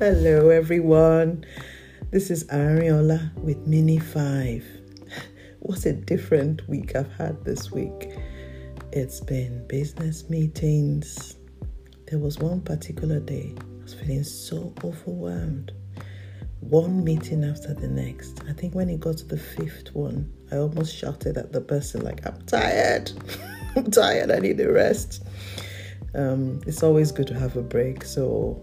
Hello everyone, this is Ariola with Mini 5. What a different week I've had this week. It's been business meetings. There was one particular day I was feeling so overwhelmed. One meeting after the next. I think when it got to the fifth one, I almost shouted at the person like, I'm tired, I'm tired, I need a rest. It's always good to have a break, so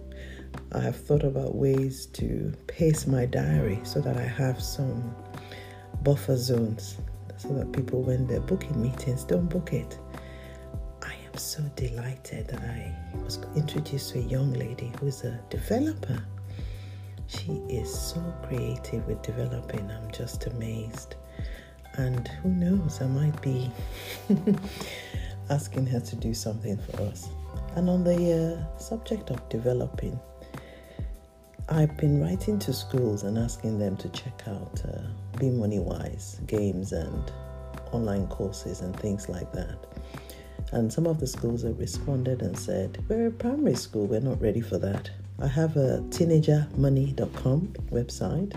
I have thought about ways to pace my diary so that I have some buffer zones so that people, when they're booking meetings, don't book it. I am so delighted that I was introduced to a young lady who is a developer. She is so creative with developing. I'm just amazed. And who knows, I might be asking her to do something for us. And on the subject of developing, I've been writing to schools and asking them to check out Be Money Wise games and online courses and things like that. And some of the schools have responded and said, we're a primary school, we're not ready for that. I have a teenagermoney.com website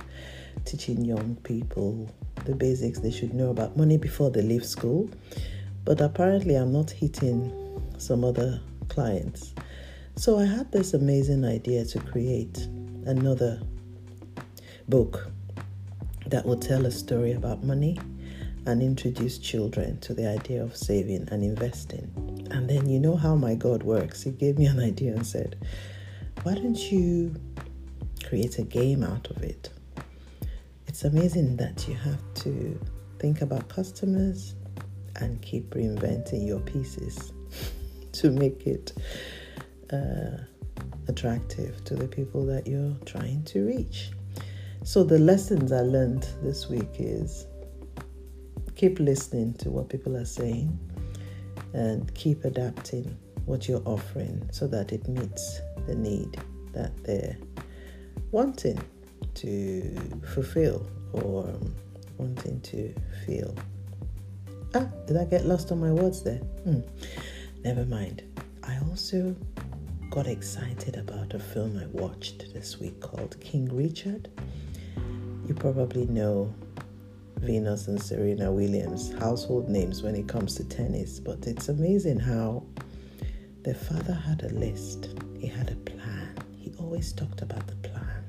teaching young people the basics they should know about money before they leave school. But apparently I'm not hitting some other clients. So I had this amazing idea to create another book that will tell a story about money and introduce children to the idea of saving and investing. And then you know how my God works. He gave me an idea and said, why don't you create a game out of it? It's amazing that you have to think about customers and keep reinventing your pieces to make it attractive to the people that you're trying to reach. So the lessons I learned this week is keep listening to what people are saying and keep adapting what you're offering so that it meets the need that they're wanting to fulfill or wanting to feel. Did I get lost on my words there? Never mind. I also got excited about a film I watched this week called King Richard. You probably know Venus and Serena Williams, household names when it comes to tennis, but it's amazing how their father had a list. He had a plan. He always talked about the plan.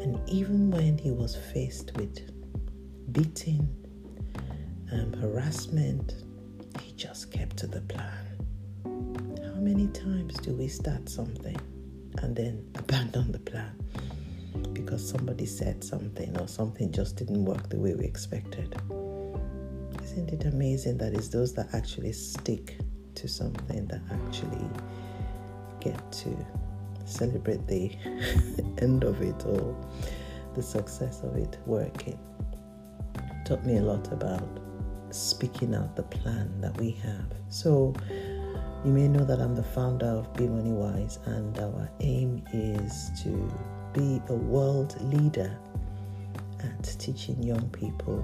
And even when he was faced with beating, harassment, he just kept to the plan. How many times do we start something and then abandon the plan because somebody said something or something just didn't work the way we expected? Isn't it amazing that it's those that actually stick to something that actually get to celebrate the end of it or the success of it working? It taught me a lot about speaking out the plan that we have. So you may know that I'm the founder of Be Money Wise, and our aim is to be a world leader at teaching young people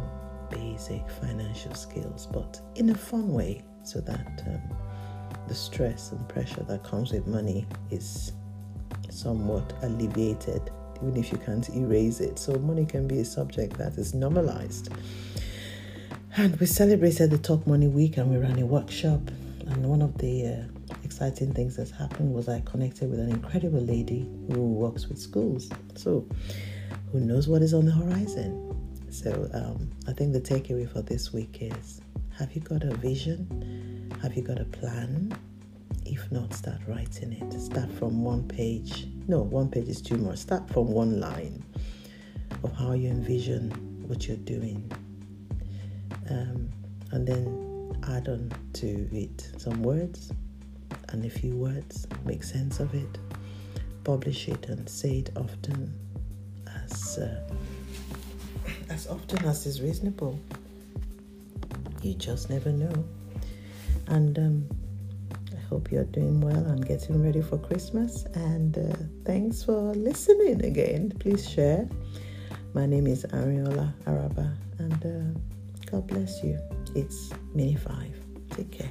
basic financial skills, but in a fun way, so that the stress and pressure that comes with money is somewhat alleviated, even if you can't erase it. So money can be a subject that is normalized. And we celebrated the Talk Money Week and we ran a workshop. And one of the exciting things that's happened was I connected with an incredible lady who works with schools. So who knows what is on the horizon? So I think the takeaway for this week is, have you got a vision? Have you got a plan? If not, start writing it. Start from one page. No, one page is too much. Start from one line of how you envision what you're doing. And then add on to it some words, and a few words, make sense of it, publish it and say it often, as often as is reasonable. You just never know. And I hope you're doing well and getting ready for Christmas. And thanks for listening again. Please share. My name is Ariola Araba, and God bless you. It's Mini 5. Take care.